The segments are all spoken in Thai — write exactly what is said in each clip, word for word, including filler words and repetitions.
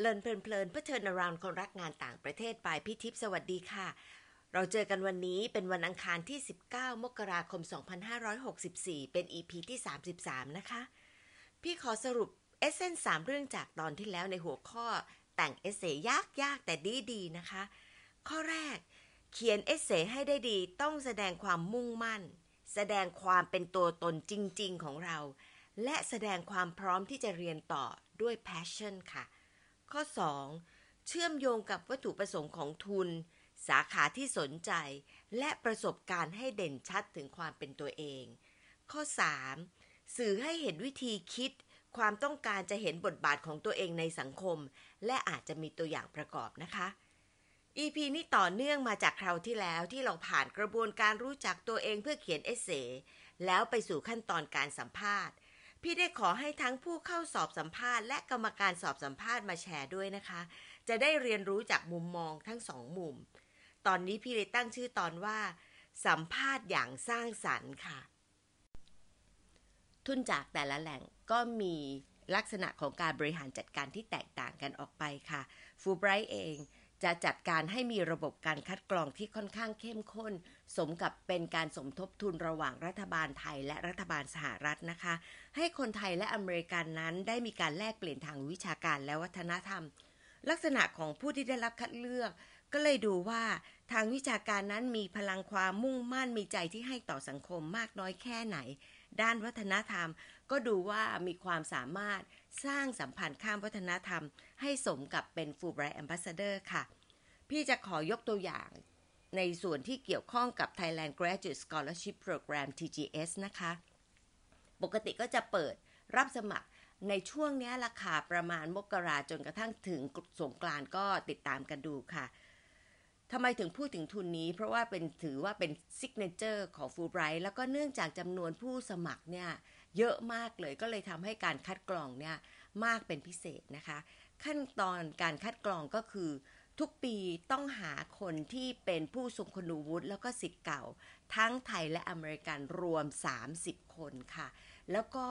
เลินเพลินเพลินเพื่อเทิร์นอราวด์คนรักงานต่างประเทศไปพี่ทิพย์สวัสดีค่ะเราเจอกันวันนี้เป็นวันอังคารที่สิบเก้ามกราคมสองพันห้าร้อยหกสิบสี่เป็น อี พี ที่สามสิบสามนะคะพี่ขอสรุปเอเซนส์สามเรื่องจากตอนที่แล้วในหัวข้อแต่งเอเสยยากๆแต่ดีๆนะคะข้อแรกเขียนเอเสให้ได้ดีต้องแสดงความมุ่งมั่นแสดงความเป็นตัวตนจริงๆของเราและแสดงความพร้อมที่จะเรียนต่อด้วย passion ค่ะข้อสองเชื่อมโยงกับวัตถุประสงค์ของทุนสาขาที่สนใจและประสบการณ์ให้เด่นชัดถึงความเป็นตัวเองข้อสามสื่อให้เห็นวิธีคิดความต้องการจะเห็นบทบาทของตัวเองในสังคมและอาจจะมีตัวอย่างประกอบนะคะ อี พี นี้ต่อเนื่องมาจากคราวที่แล้วที่เราผ่านกระบวนการรู้จักตัวเองเพื่อเขียนเอเสแล้วไปสู่ขั้นตอนการสัมภาษณ์พี่ได้ขอให้ทั้งผู้เข้าสอบสัมภาษณ์และกรรมการสอบสัมภาษณ์มาแชร์ด้วยนะคะจะได้เรียนรู้จากมุมมองทั้งสองมุมตอนนี้พี่เลยตั้งชื่อตอนว่าสัมภาษณ์อย่างสร้างสรรค์ค่ะทุนจากแต่ละแหล่งก็มีลักษณะของการบริหารจัดการที่แตกต่างกันออกไปค่ะ Fulbright เองจะจัดการให้มีระบบการคัดกรองที่ค่อนข้างเข้มข้นสมกับเป็นการสมทบทุนระหว่างรัฐบาลไทยและรัฐบาลสหรัฐนะคะให้คนไทยและอเมริกันนั้นได้มีการแลกเปลี่ยนทางวิชาการและวัฒนธรรมลักษณะของผู้ที่ได้รับคัดเลือกก็เลยดูว่าทางวิชาการนั้นมีพลังความมุ่งมั่นมีใจที่ให้ต่อสังคมมากน้อยแค่ไหนด้านวัฒนธรรมก็ดูว่ามีความสามารถสร้างสัมพันธ์ข้ามวัฒนธรรมให้สมกับเป็น Fulbright Ambassador ค่ะพี่จะขอยกตัวอย่างในส่วนที่เกี่ยวข้องกับ Thailand Graduate Scholarship Program ที จี เอส นะคะปกติก็จะเปิดรับสมัครในช่วงนี้ราคาประมาณมกราจนกระทั่งถึงสงกรานต์ก็ติดตามกันดูค่ะทำไมถึงพูดถึงทุนนี้เพราะว่าเป็นถือว่าเป็นซิกเนเจอร์ของ Fulbright แล้วก็เนื่องจากจำนวนผู้สมัครเนี่ยเยอะมากเลยก็เลยทำให้การคัดกรองเนี่ยมากเป็นพิเศษนะคะขั้นตอนการคัดกรองก็คือทุกปีต้องหาคนที่เป็นผู้ทรงคุณวุฒิแล้วก็ศิษย์เก่าทั้งไทยและอเมริกันรวมสามสิบคนค่ะแล้วก็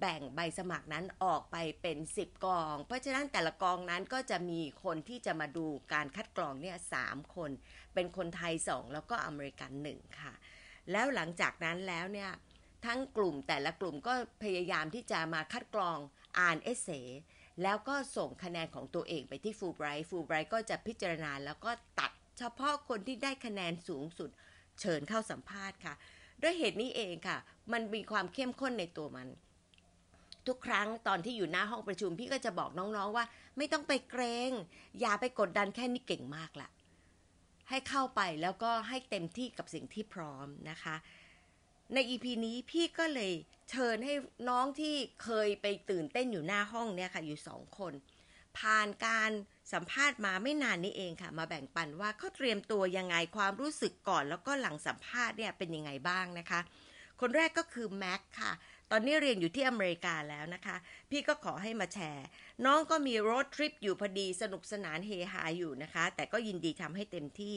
แบ่งใบสมัครนั้นออกไปเป็นสิบกองเพราะฉะนั้นแต่ละกองนั้นก็จะมีคนที่จะมาดูการคัดกรองเนี่ยสามคนเป็นคนไทยสองแล้วก็อเมริกันหนึ่งค่ะแล้วหลังจากนั้นแล้วเนี่ยทั้งกลุ่มแต่ละกลุ่มก็พยายามที่จะมาคัดกรองอ่านเอเสแล้วก็ส่งคะแนนของตัวเองไปที่ Fulbright Fulbright ก็จะพิจารณาแล้วก็ตัดเฉพาะคนที่ได้คะแนนสูงสุดเชิญเข้าสัมภาษณ์ค่ะด้วยเหตุนี้เองค่ะมันมีความเข้มข้นในตัวมันทุกครั้งตอนที่อยู่หน้าห้องประชุมพี่ก็จะบอกน้องๆว่าไม่ต้องไปเกรงอย่าไปกดดันแค่นี้เก่งมากละให้เข้าไปแล้วก็ให้เต็มที่กับสิ่งที่พร้อมนะคะใน อี พี นี้พี่ก็เลยเชิญให้น้องที่เคยไปตื่นเต้นอยู่หน้าห้องเนี่ยค่ะอยู่สองคนผ่านการสัมภาษณ์มาไม่นานนี้เองค่ะมาแบ่งปันว่าเขาเตรียมตัวยังไงความรู้สึกก่อนแล้วก็หลังสัมภาษณ์เนี่ยเป็นยังไงบ้างนะคะคนแรกก็คือแม็กค่ะตอนนี้เรียนอยู่ที่อเมริกาแล้วนะคะพี่ก็ขอให้มาแชร์น้องก็มีโรดทริปอยู่พอดีสนุกสนานเฮฮาอยู่นะคะแต่ก็ยินดีทำให้เต็มที่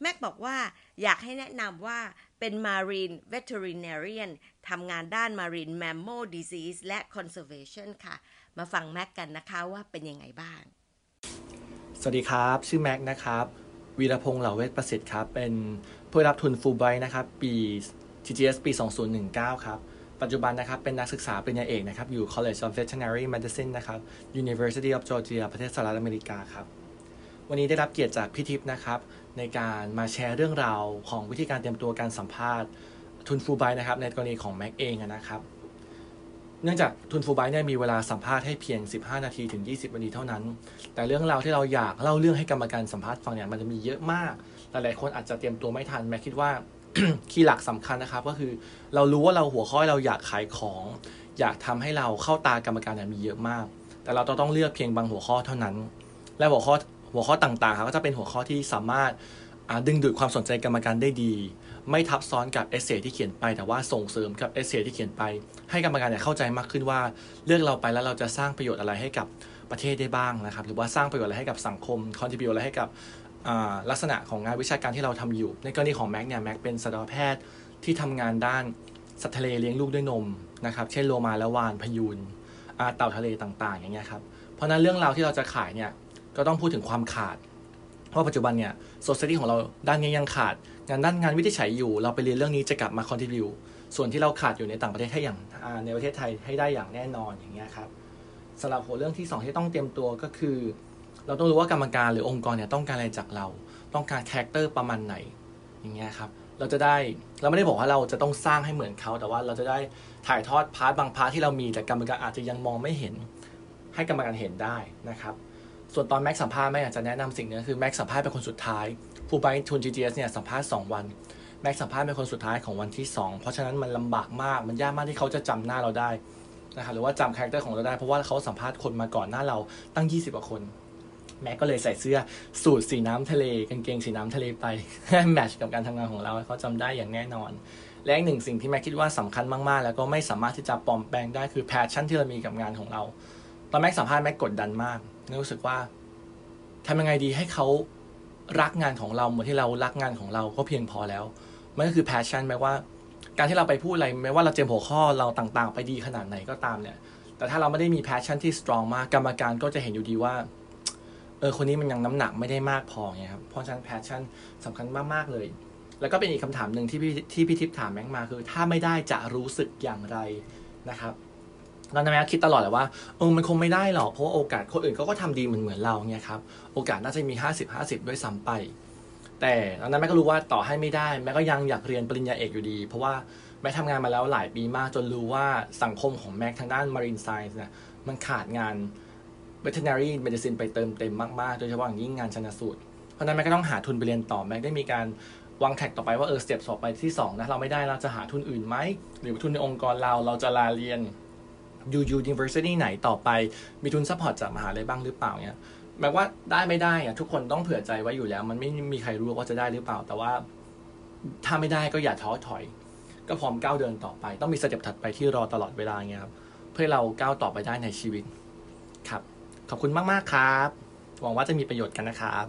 แม็กบอกว่าอยากให้แนะนำว่าเป็น Marine Veterinarian ทำงานด้าน Marine Mammal Disease และ Conservation ค่ะมาฟังแม็กกันนะคะว่าเป็นยังไงบ้างสวัสดีครับชื่อแม็กนะครับวีรพงษ์เหล่าเวชประสิทธิ์ครับเป็นผู้รับทุน Fulbright นะครับปี ที จี เอส ปีสองพันสิบเก้าครับปัจจุบันนะครับเป็นนักศึกษาปริญญาเอกนะครับอยู่ College of Veterinary Medicine นะครับ University of Georgia ประเทศสหรัฐอเมริกาครับวันนี้ได้รับเกียรติจากพี่ทิพย์นะครับในการมาแชร์เรื่องราวของวิธีการเตรียมตัวการสัมภาษณ์ทุน Fulbright นะครับในกรณีของแม็กเองนะครับเนื่องจากทุน Fulbright เนี่ยมีเวลาสัมภาษณ์ให้เพียงสิบห้านาทีถึงยี่สิบนาทีเท่านั้นแต่เรื่องราวที่เราอยากเล่าเรื่องให้กรรมการสัมภาษณ์ฟังเนี่ยมันจะมีเยอะมากหลายๆคนอาจจะเตรียมตัวไม่ทันแม็กคิดว่า คีย์หลักสำคัญนะครับก็คือเรารู้ว่าเราหัวข้อเราอยากขายของอยากทำให้เราเข้าตากรรมการเนี่ยมีเยอะมากแต่เราต้องเลือกเพียงบางหัวข้อเท่านั้นและหัวข้อหัวข้อต่างๆครับก็จะเป็นหัวข้อที่สามารถดึงดูดความสนใจกรรมการได้ดีไม่ทับซ้อนกับเอเสที่เขียนไปแต่ว่าส่งเสริมกับเอเสที่เขียนไปให้กรรมการเนี่ยเข้าใจมากขึ้นว่าเลือกเราไปแล้วเราจะสร้างประโยชน์อะไรให้กับประเทศได้บ้างนะครับหรือว่าสร้างประโยชน์อะไรให้กับสังคมคอนทริบิวต์อะไรให้กับลักษณะของงานวิชาการที่เราทำอยู่ในกรณีของแม็กเนี่ยแม็กเป็นสัตวแพทย์ที่ทำงานด้านสัตว์ทะเลเลี้ยงลูกด้วยนมนะครับเช่นโลมาและวาฬพยูนเต่าทะเลต่างๆอย่างเงี้ยครับพ ราะนั้นเรื่องราวที่เราจะขายเนี่ยก็ต้องพูดถึงความขาดเพราะปัจจุบันเนี่ยโซไซตี้ของเราด้านนี้ยังขาดงานด้านงานวิจัยอยู่เราไปเรียนเรื่องนี้จะกลับมาคอนทิบิวส่วนที่เราขาดอยู่ในต่างประเทศให้อย่างในประเทศไทยให้ได้อย่างแน่นอนอย่างเงี้ยครับสำหรับหัวเรื่องที่สองที่ต้องเตรียมตัวก็คือเราต้องรู้ว่ากรรมการหรือองค์กรเนี่ยต้องการอะไรจากเราต้องการคาแรคเตอร์ประมาณไหนอย่างเงี้ยครับเราจะได้เราไม่ได้บอกว่าเราจะต้องสร้างให้เหมือนเขาแต่ว่าเราจะได้ถ่ายทอดพาร์ทบางพาร์ทที่เรามีแต่กรรมการอาจจะยังมองไม่เห็นให้กรรมการเห็นได้นะครับส่วนตอนแม็กสัมภาษณ์แม็กอยากจะแนะนำสิ่งนึงคือแม็กสัมภาษณ์เป็นคนสุดท้ายผู้ไปทุน จี จี เอส เนี่ยสัมภาษณ์สองวันแม็กสัมภาษณ์เป็นคนสุดท้ายของวันที่สองเพราะฉะนั้นมันลำบากมากมันยากมากที่เขาจะจำหน้าเราได้นะครับหรือว่าจำคาแรคเตอร์ของเราได้เพราะว่าเขาสัมภาษณ์คนมาก่อนหน้าเราตั้งยี่สิบกว่าคนแม็กก็เลยใส่เสื้อสูทสีน้ำทะเลกางเกงสีน้ำทะเลไปแมทช์กับการทำงานของเราเขาจำได้อย่างแน่นอนและอีกหนึ่งสิ่งที่แม็กคิดว่าสำคัญมากๆแล้วก็ไม่สามารถที่จะปลอมแปลงได้คือแพชชั่นที่เรามีกับงานของเราตอนแม็กสัมภาษณ์แม็กกดดันมากรู้สึกว่าทำยังไงดีให้เขารักงานของเราเหมือนที่เรารักงานของเราก็เพียงพอแล้วมันก็คือแพชชั่นแม้ว่าการที่เราไปพูดอะไรแม้ว่าเราเจอหัวข้อเราต่างๆไปดีขนาดไหนก็ตามเนี่ยแต่ถ้าเราไม่ได้มีแพชชั่นที่สตรองมากกรรมการก็จะเห็นอยู่ดีว่าเออคนนี้มันยังน้ำหนักไม่ได้มากพอไงครับเพราะฉะนั้นแพชชั่นสำคัญมากๆเลยแล้วก็เป็นอีกคำถามหนึ่งที่พี่ที่พี่ทิพย์ถามแม็กมาคือถ้าไม่ได้จะรู้สึกอย่างไรนะครับเราแม็กคิดตลอดเลยว่าเออมันคงไม่ได้หรอกเพราะโอกาสคนอื่นเขาก็ทำดีเหมือนเหมือนเราไงครับโอกาสน่าจะมีห้าสิบ ห้าสิบด้วยซ้ำไปแต่ตอนนั้นแม็กก็รู้ว่าต่อให้ไม่ได้แม็กก็ยังอยากเรียนปริญญาเอกอยู่ดีเพราะว่าแม็กทำงานมาแล้วหลายปีมากจนรู้ว่าสังคมของแม็กทางด้าน Marine Science เนี่ยมันขาดงาน Veterinary Medicine ไปเติมเต็มมากๆโดยเฉพาะอย่างยิ่งงานชันสูตรเพราะนั้นแม็กก็ต้องหาทุนไปเรียนต่อแม็กได้มีการวางแท็กต่อไปว่าเออสเต็ปต่อไปที่สองนะเราไม่ได้เราจะหาทุนอื่นไหมหรือทุนในองค์กรเราเราจะลาเรียนอยู่ University ไหนต่อไปมีทุนซัพพอร์ตจากมหาลัยบ้างหรือเปล่าเนี่ยหมายว่าได้ไม่ได้อะทุกคนต้องเผื่อใจไว้อยู่แล้วมันไม่มีใครรู้ว่าจะได้หรือเปล่าแต่ว่าถ้าไม่ได้ก็อย่าท้อถอยก็พร้อมก้าวเดินต่อไปต้องมีสเต็ปถัดไปที่รอตลอดเวลาเงี้ยครับเพื่อเราก้าวต่อไปได้ในชีวิตครับขอบคุณมากๆครับหวังว่าจะมีประโยชน์กันนะครับ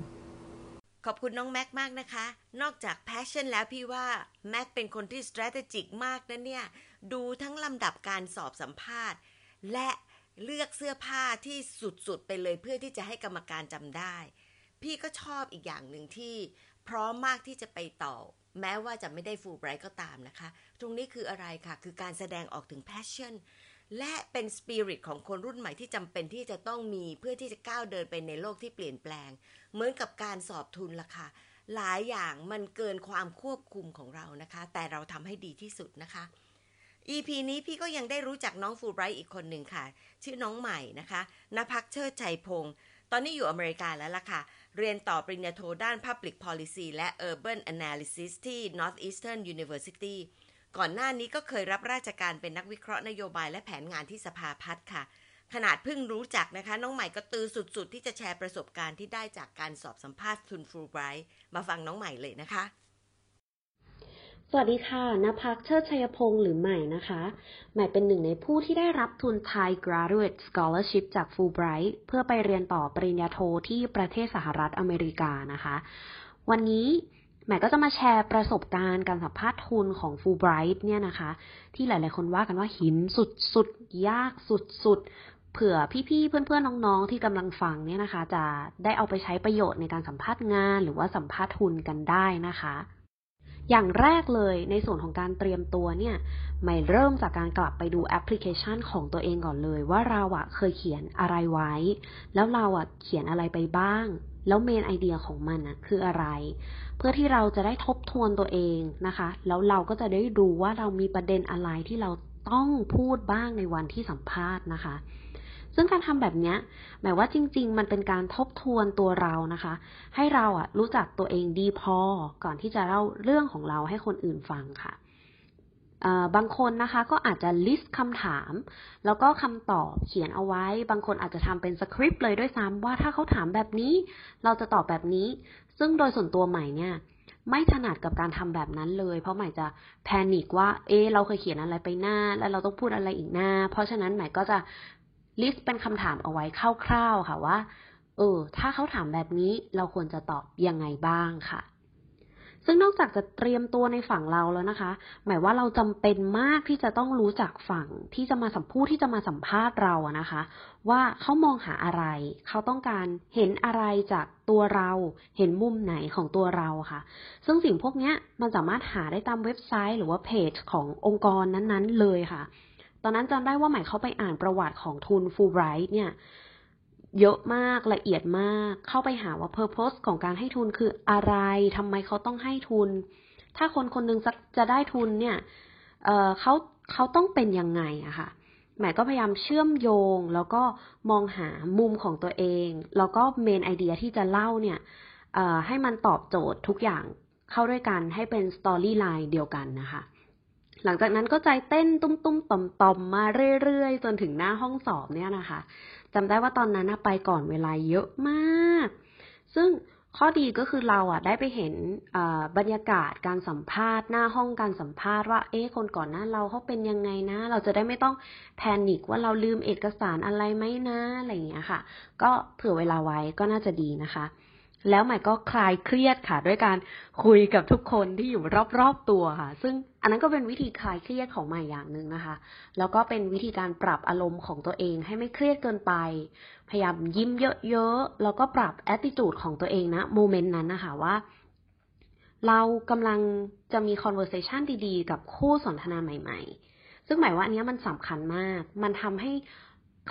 ขอบคุณน้องแม็กมากนะคะนอกจากแพชชั่นแล้วพี่ว่าแม็กเป็นคนที่ strategic มากนะเนี่ยดูทั้งลำดับการสอบสัมภาษณ์และเลือกเสื้อผ้าที่สุดๆไปเลยเพื่อที่จะให้กรรมการจำได้พี่ก็ชอบอีกอย่างหนึ่งที่พร้อมมากที่จะไปต่อแม้ว่าจะไม่ได้ฟูลไบรท์ก็ตามนะคะตรงนี้คืออะไรค่ะคือการแสดงออกถึงแพชชั่นและเป็นสปิริตของคนรุ่นใหม่ที่จำเป็นที่จะต้องมีเพื่อที่จะก้าวเดินไปในโลกที่เปลี่ยนแปลงเหมือนกับการสอบทุนล่ะค่ะหลายอย่างมันเกินความควบคุมของเรานะคะแต่เราทำให้ดีที่สุดนะคะอี พี นี้พี่ก็ยังได้รู้จักน้องฟูลไบรท์อีกคนหนึ่งค่ะชื่อน้องใหม่นะคะณภักษ์เชิดชัยพงศ์ตอนนี้อยู่อเมริกาแล้วล่ะค่ะเรียนต่อปริญญาโทด้าน Public Policy และ Urban Analysis ที่ Northeastern University ก่อนหน้านี้ก็เคยรับราชการเป็นนักวิเคราะห์นโยบายและแผนงานที่สภาพัฒน์ค่ะขนาดเพิ่งรู้จักนะคะน้องใหม่ก็ตื่นสุดๆที่จะแชร์ประสบการณ์ที่ได้จากการสอบสัมภาษณ์ทุนฟูลไบรท์มาฟังน้องใหม่เลยนะคะสวัสดีค่ะณภักษ์เชิดชัยพงศ์หรือใหม่นะคะใหม่เป็นหนึ่งในผู้ที่ได้รับทุน Thai Graduate Scholarship จาก Fulbright เพื่อไปเรียนต่อปริญญาโทที่ประเทศสหรัฐอเมริกานะคะวันนี้ใหม่ก็จะมาแชร์ประสบการณ์การสัมภาษณ์ทุนของ Fulbright เนี่ยนะคะที่หลายๆคนว่ากันว่าหินสุดๆยากสุดๆเผื่อพี่ๆเพื่อนๆน้องๆที่กำลังฟังเนี่ยนะคะจะได้เอาไปใช้ประโยชน์ในการสัมภาษณ์งานหรือว่าสัมภาษณ์ทุนกันได้นะคะอย่างแรกเลยในส่วนของการเตรียมตัวเนี่ยใหม่เริ่มจากการกลับไปดูแอปพลิเคชันของตัวเองก่อนเลยว่าเราอะเคยเขียนอะไรไว้แล้วเราอะเขียนอะไรไปบ้างแล้วเมนไอเดียของมันอะคืออะไรเพื่อที่เราจะได้ทบทวนตัวเองนะคะแล้วเราก็จะได้ดูว่าเรามีประเด็นอะไรที่เราต้องพูดบ้างในวันที่สัมภาษณ์นะคะซึ่งการทำแบบนี้หมายว่าจริงๆมันเป็นการทบทวนตัวเรานะคะให้เราอ่ะรู้จักตัวเองดีพอก่อนที่จะเล่าเรื่องของเราให้คนอื่นฟังค่ะบางคนนะคะก็อาจจะ list คำถามแล้วก็คำตอบเขียนเอาไว้บางคนอาจจะทำเป็นสคริปต์เลยด้วยซ้ำว่าถ้าเขาถามแบบนี้เราจะตอบแบบนี้ซึ่งโดยส่วนตัวใหม่เนี่ยไม่ถนัดกับการทำแบบนั้นเลยเพราะหมายจะแพนิคว่าเอเราเคยเขียนอะไรไปหน้าแล้วเราต้องพูดอะไรอีกหน้าเพราะฉะนั้นหมายก็จะลิสต์เป็นคำถามเอาไว้คร่าวๆค่ะว่าเออถ้าเขาถามแบบนี้เราควรจะตอบยังไงบ้างค่ะ ซึ่งนอกจากจะเตรียมตัวในฝั่งเราแล้วนะคะหมายว่าเราจำเป็นมากที่จะต้องรู้จักฝั่งที่จะมาสัมพูดที่จะมาสัมภาษณ์เราอะนะคะว่าเขามองหาอะไรเขาต้องการเห็นอะไรจากตัวเราเห็นมุมไหนของตัวเราค่ะซึ่งสิ่งพวกนี้มันสามารถหาได้ตามเว็บไซต์หรือว่าเพจขององค์กรนั้นๆเลยค่ะตอนนั้นจำได้ว่าหมายเขาไปอ่านประวัติของทุน Fulbright เนี่ยเยอะมากละเอียดมากเข้าไปหาว่า purpose ของการให้ทุนคืออะไรทำไมเขาต้องให้ทุนถ้าคนคนนึงจะได้ทุนเนี่ย เอ่อ เขาเขาต้องเป็นยังไงอะค่ะหมายก็พยายามเชื่อมโยงแล้วก็มองหามุมของตัวเองแล้วก็เมนไอเดียที่จะเล่าเนี่ยให้มันตอบโจทย์ทุกอย่างเข้าด้วยกันให้เป็นสตอรี่ไลน์เดียวกันนะคะหลังจากนั้นก็ใจเต้นตุ้มๆต่อมๆมาเรื่อยๆจนถึงหน้าห้องสอบเนี่ยนะคะจำได้ว่าตอนนั้นไปก่อนเวลาเยอะมากซึ่งข้อดีก็คือเราอ่ะได้ไปเห็นบรรยากาศการสัมภาษณ์หน้าห้องการสัมภาษณ์ว่าเอ๊ะคนก่อนหน้าเราเขาเป็นยังไงนะเราจะได้ไม่ต้องแพนิคว่าเราลืมเอกสารอะไรไหมนะอะไรอย่างเงี้ยค่ะก็เผื่อเวลาไว้ก็น่าจะดีนะคะแล้วใหม่ก็คลายเครียดค่ะด้วยการคุยกับทุกคนที่อยู่รอบๆตัวค่ะซึ่งอันนั้นก็เป็นวิธีคลายเครียดของใหม่อย่างนึงนะคะแล้วก็เป็นวิธีการปรับอารมณ์ของตัวเองให้ไม่เครียดเกินไปพยายามยิ้มเยอะๆแล้วก็ปรับแอททิจูดของตัวเองนะโมเมนต์นั้นนะคะว่าเรากำลังจะมีคอนเวอร์เซชันดีๆกับคู่สนทนาใหม่ๆซึ่งหมายว่าอันนี้มันสำคัญมากมันทำให้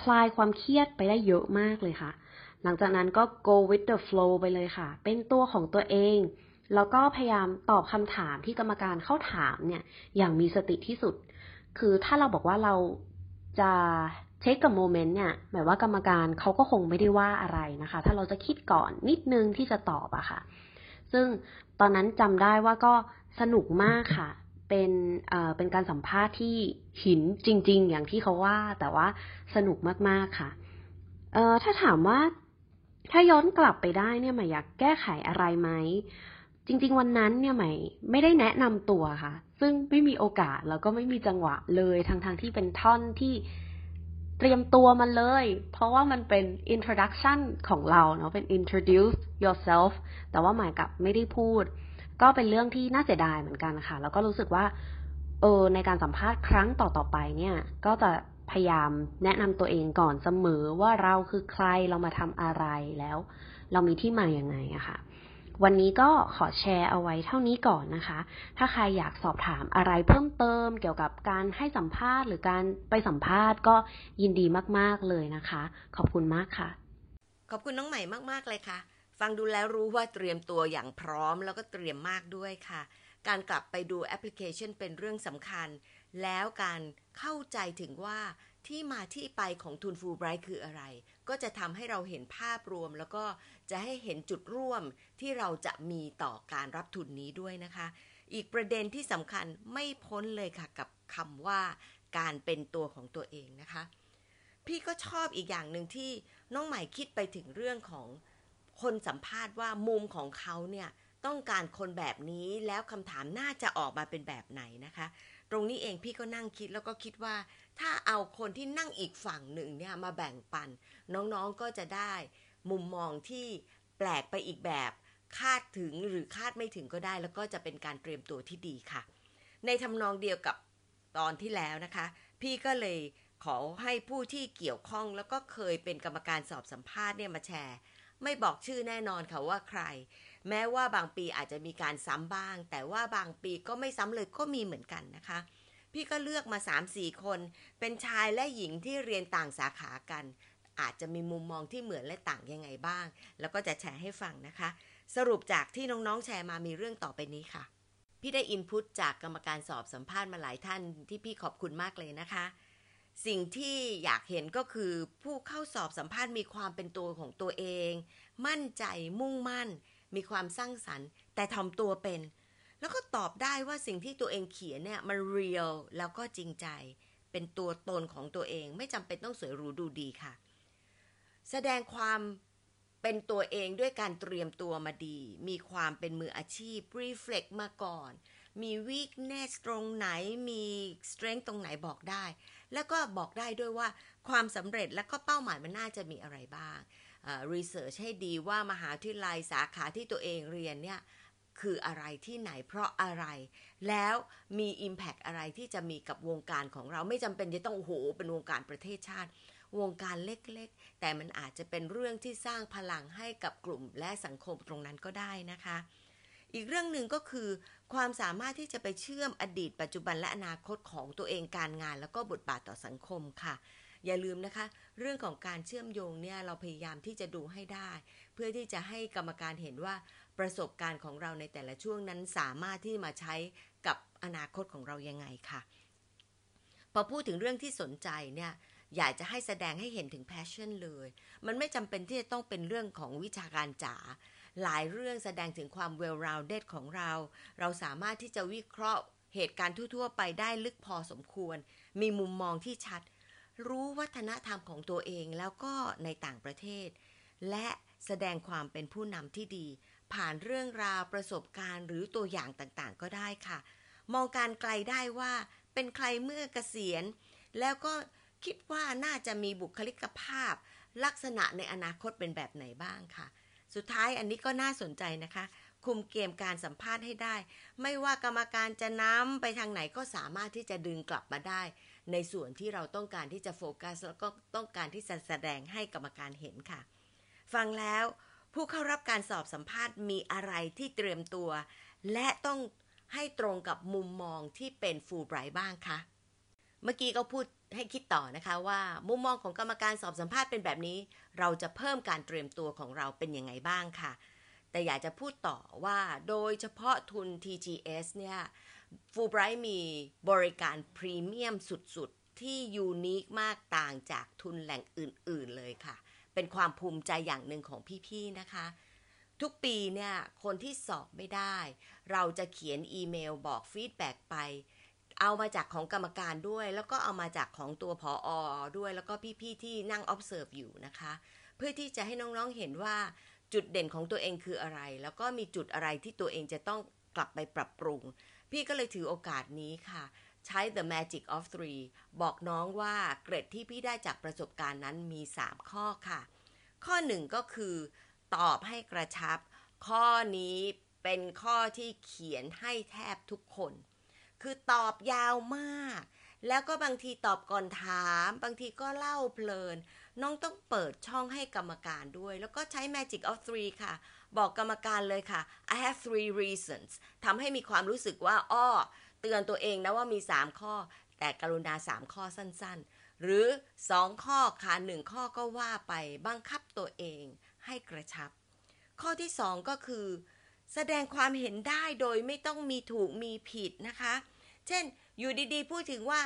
คลายความเครียดไปได้เยอะมากเลยค่ะหลังจากนั้นก็ go with the flow ไปเลยค่ะเป็นตัวของตัวเองแล้วก็พยายามตอบคำถามที่กรรมการเขาถามเนี่ยอย่างมีสติที่สุดคือถ้าเราบอกว่าเราจะ take the moment เนี่ยหมายว่ากรรมการเขาก็คงไม่ได้ว่าอะไรนะคะถ้าเราจะคิดก่อนนิดนึงที่จะตอบอะค่ะซึ่งตอนนั้นจำได้ว่าก็สนุกมากค่ะเป็นเอ่อเป็นการสัมภาษณ์ที่หินจริงๆอย่างที่เขาว่าแต่ว่าสนุกมากๆค่ะเอ่อถ้าถามว่าถ้าย้อนกลับไปได้เนี่ยหมายอยากแก้ไขอะไรไหมจริงๆวันนั้นเนี่ยหมายไม่ได้แนะนำตัวค่ะซึ่งไม่มีโอกาสแล้วก็ไม่มีจังหวะเลยทั้งๆที่เป็นท่อนที่เตรียมตัวมันเลยเพราะว่ามันเป็น introduction ของเราเนาะเป็น introduce yourself แต่ว่าหมายกับไม่ได้พูดก็เป็นเรื่องที่น่าเสียดายเหมือนกันค่ะแล้วก็รู้สึกว่าเออในการสัมภาษณ์ครั้งต่อๆไปเนี่ยก็จะพยายามแนะนำตัวเองก่อนเสมอว่าเราคือใครเรามาทำอะไรแล้วเรามีที่มาอย่างไรอะค่ะวันนี้ก็ขอแชร์เอาไว้เท่านี้ก่อนนะคะถ้าใครอยากสอบถามอะไรเพิ่มเติมเกี่ยวกับการให้สัมภาษณ์หรือการไปสัมภาษณ์ก็ยินดีมากๆเลยนะคะขอบคุณมากค่ะขอบคุณน้องใหม่มากๆเลยค่ะฟังดูแล้วรู้ว่าเตรียมตัวอย่างพร้อมแล้วก็เตรียมมากด้วยค่ะการกลับไปดูแอปพลิเคชันเป็นเรื่องสำคัญแล้วการเข้าใจถึงว่าที่มาที่ไปของทุนฟูลไบรท์คืออะไรก็จะทำให้เราเห็นภาพรวมแล้วก็จะให้เห็นจุดร่วมที่เราจะมีต่อการรับทุนนี้ด้วยนะคะอีกประเด็นที่สำคัญไม่พ้นเลยค่ะกับคำว่าการเป็นตัวของตัวเองนะคะพี่ก็ชอบอีกอย่างนึงที่น้องใหม่คิดไปถึงเรื่องของคนสัมภาษณ์ว่ามุมของเขาเนี่ยต้องการคนแบบนี้แล้วคำถามน่าจะออกมาเป็นแบบไหนนะคะตรงนี้เองพี่ก็นั่งคิดแล้วก็คิดว่าถ้าเอาคนที่นั่งอีกฝั่งหนึ่งเนี่ยมาแบ่งปันน้องๆก็จะได้มุมมองที่แปลกไปอีกแบบคาดถึงหรือคาดไม่ถึงก็ได้แล้วก็จะเป็นการเตรียมตัวที่ดีค่ะในทำนองเดียวกับตอนที่แล้วนะคะพี่ก็เลยขอให้ผู้ที่เกี่ยวข้องแล้วก็เคยเป็นกรรมการสอบสัมภาษณ์เนี่ยมาแชร์ไม่บอกชื่อแน่นอนค่ะว่าใครแม้ว่าบางปีอาจจะมีการซ้ำบ้างแต่ว่าบางปีก็ไม่ซ้ำเลยก็มีเหมือนกันนะคะพี่ก็เลือกมา สามสี่ คนเป็นชายและหญิงที่เรียนต่างสาขากันอาจจะมีมุมมองที่เหมือนและต่างยังไงบ้างแล้วก็จะแชร์ให้ฟังนะคะสรุปจากที่น้องๆแชร์มามีเรื่องต่อไปนี้ค่ะพี่ได้อินพุตจากกรรมการสอบสัมภาษณ์มาหลายท่านที่พี่ขอบคุณมากเลยนะคะสิ่งที่อยากเห็นก็คือผู้เข้าสอบสัมภาษณ์มีความเป็นตัวของตัวเองมั่นใจมุ่งมั่นมีความสร้างสรรค์แต่ถ่อมตัวเป็นแล้วก็ตอบได้ว่าสิ่งที่ตัวเองเขียนเนี่ยมันเรียลแล้วก็จริงใจเป็นตัวตนของตัวเองไม่จำเป็นต้องสวยหรูดูดีค่ะแสดงความเป็นตัวเองด้วยการเตรียมตัวมาดีมีความเป็นมืออาชีพ reflect มาก่อนมี weakness ตรงไหนมี strength ตรงไหนบอกได้แล้วก็บอกได้ด้วยว่าความสำเร็จแล้วก็เป้าหมายมันน่าจะมีอะไรบ้างรีเสิร์ชให้ดีว่ามหาวิทยาลัยสาขาที่ตัวเองเรียนเนี่ย คืออะไรที่ไหนเพราะอะไรแล้วมี impact อะไรที่จะมีกับวงการของเราไม่จำเป็นจะต้องโอ้โหเป็นวงการประเทศชาติวงการเล็กๆแต่มันอาจจะเป็นเรื่องที่สร้างพลังให้กับกลุ่มและสังคมตรงนั้นก็ได้นะคะอีกเรื่องหนึ่งก็คือความสามารถที่จะไปเชื่อมอดีตปัจจุบันและอนาคตของตัวเองการงานแล้วก็บทบาทต่อสังคมค่ะอย่าลืมนะคะเรื่องของการเชื่อมโยงเนี่ยเราพยายามที่จะดูให้ได้เพื่อที่จะให้กรรมการเห็นว่าประสบการณ์ของเราในแต่ละช่วงนั้นสามารถที่มาใช้กับอนาคตของเรายังไงค่ะพอพูดถึงเรื่องที่สนใจเนี่ยอยากจะให้แสดงให้เห็นถึง passion เลยมันไม่จำเป็นที่จะต้องเป็นเรื่องของวิชาการจ๋าหลายเรื่องแสดงถึงความ well-rounded ของเราเราสามารถที่จะวิเคราะห์เหตุการณ์ทั่วๆไปได้ลึกพอสมควรมีมุมมองที่ชัดรู้วัฒนธรรมของตัวเองแล้วก็ในต่างประเทศและแสดงความเป็นผู้นำที่ดีผ่านเรื่องราวประสบการณ์หรือตัวอย่างต่างๆก็ได้ค่ะมองการไกลได้ว่าเป็นใครเมื่อเกษียณแล้วก็คิดว่าน่าจะมีบุคลิกภาพลักษณะในอนาคตเป็นแบบไหนบ้างค่ะสุดท้ายอันนี้ก็น่าสนใจนะคะคุมเกมการสัมภาษณ์ให้ได้ไม่ว่ากรรมการจะนำไปทางไหนก็สามารถที่จะดึงกลับมาได้ในส่วนที่เราต้องการที่จะโฟกัสแล้วก็ต้องการที่จะแสดงให้กรรมการเห็นค่ะฟังแล้วผู้เข้ารับการสอบสัมภาษณ์มีอะไรที่เตรียมตัวและต้องให้ตรงกับมุมมองที่เป็นฟูลไบรท์บ้างคะเมื่อกี้ก็พูดให้คิดต่อนะคะว่ามุมมองของกรรมการสอบสัมภาษณ์เป็นแบบนี้เราจะเพิ่มการเตรียมตัวของเราเป็นยังไงบ้างค่ะแต่อยากจะพูดต่อว่าโดยเฉพาะทุน ที จี เอส เนี่ยฟูลไบรท์มีบริการพรีเมียมสุดๆที่ยูนิคมากต่างจากทุนแหล่งอื่นๆเลยค่ะเป็นความภูมิใจอย่างหนึ่งของพี่ๆนะคะทุกปีเนี่ยคนที่สอบไม่ได้เราจะเขียนอีเมลบอกฟีดแบ็กไปเอามาจากของกรรมการด้วยแล้วก็เอามาจากของตัวผอ.ด้วยแล้วก็พี่ๆที่นั่ง observe อยู่นะคะเพื่อที่จะให้น้องๆเห็นว่าจุดเด่นของตัวเองคืออะไรแล้วก็มีจุดอะไรที่ตัวเองจะต้องกลับไปปรับปรุงพี่ก็เลยถือโอกาสนี้ค่ะใช้ The Magic of Three บอกน้องว่าเกรดที่พี่ได้จากประสบการณ์นั้นมีสามข้อค่ะข้อหนึ่งก็คือตอบให้กระชับข้อนี้เป็นข้อที่เขียนให้แทบทุกคนคือตอบยาวมากแล้วก็บางทีตอบก่อนถามบางทีก็เล่าเพลินน้องต้องเปิดช่องให้กรรมการด้วยแล้วก็ใช้ Magic of Three ค่ะบอกกรรมการเลยค่ะ I have three reasons ทำให้มีความรู้สึกว่าอ้อเตือนตัวเองนะว่ามีสามข้อแต่กรุณาสามข้อสั้นๆหรือสองข้อค่ะหนึ่งข้อก็ว่าไปบังคับตัวเองให้กระชับข้อที่สองก็คือแสดงความเห็นได้โดยไม่ต้องมีถูกมีผิดนะคะเช่นอยู่ดีๆพูดถึงว่า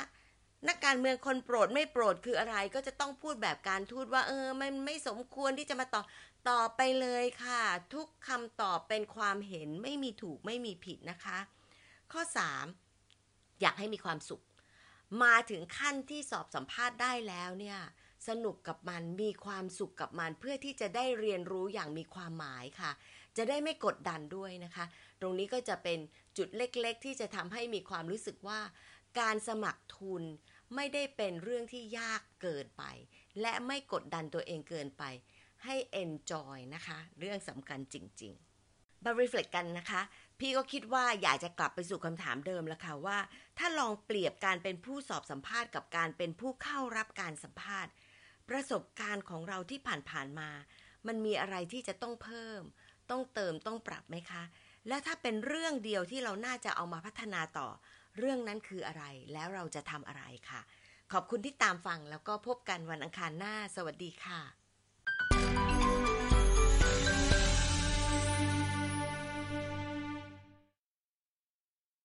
นักการเมืองคนโปรดไม่โปรดคืออะไรก็จะต้องพูดแบบการทูตว่าเออมันไม่สมควรที่จะมาตอบตอบไปเลยค่ะทุกคำตอบเป็นความเห็นไม่มีถูกไม่มีผิดนะคะข้อสามอยากให้มีความสุขมาถึงขั้นที่สอบสัมภาษณ์ได้แล้วเนี่ยสนุกกับมันมีความสุขกับมันเพื่อที่จะได้เรียนรู้อย่างมีความหมายค่ะจะได้ไม่กดดันด้วยนะคะตรงนี้ก็จะเป็นจุดเล็กๆที่จะทำให้มีความรู้สึกว่าการสมัครทุนไม่ได้เป็นเรื่องที่ยากเกินไปและไม่กดดันตัวเองเกินไปให้ enjoy นะคะเรื่องสำคัญจริงๆมา reflect กันนะคะพี่ก็คิดว่าอยากจะกลับไปสู่คำถามเดิมแล้วค่ะว่าถ้าลองเปรียบการเป็นผู้สอบสัมภาษณ์กับการเป็นผู้เข้ารับการสัมภาษณ์ประสบการณ์ของเราที่ผ่านๆมามันมีอะไรที่จะต้องเพิ่มต้องเติมต้องปรับไหมคะและถ้าเป็นเรื่องเดียวที่เราน่าจะเอามาพัฒนาต่อเรื่องนั้นคืออะไรแล้วเราจะทำอะไรค่ะขอบคุณที่ตามฟังแล้วก็พบกันวันอังคารหน้าสวัสดีค่ะ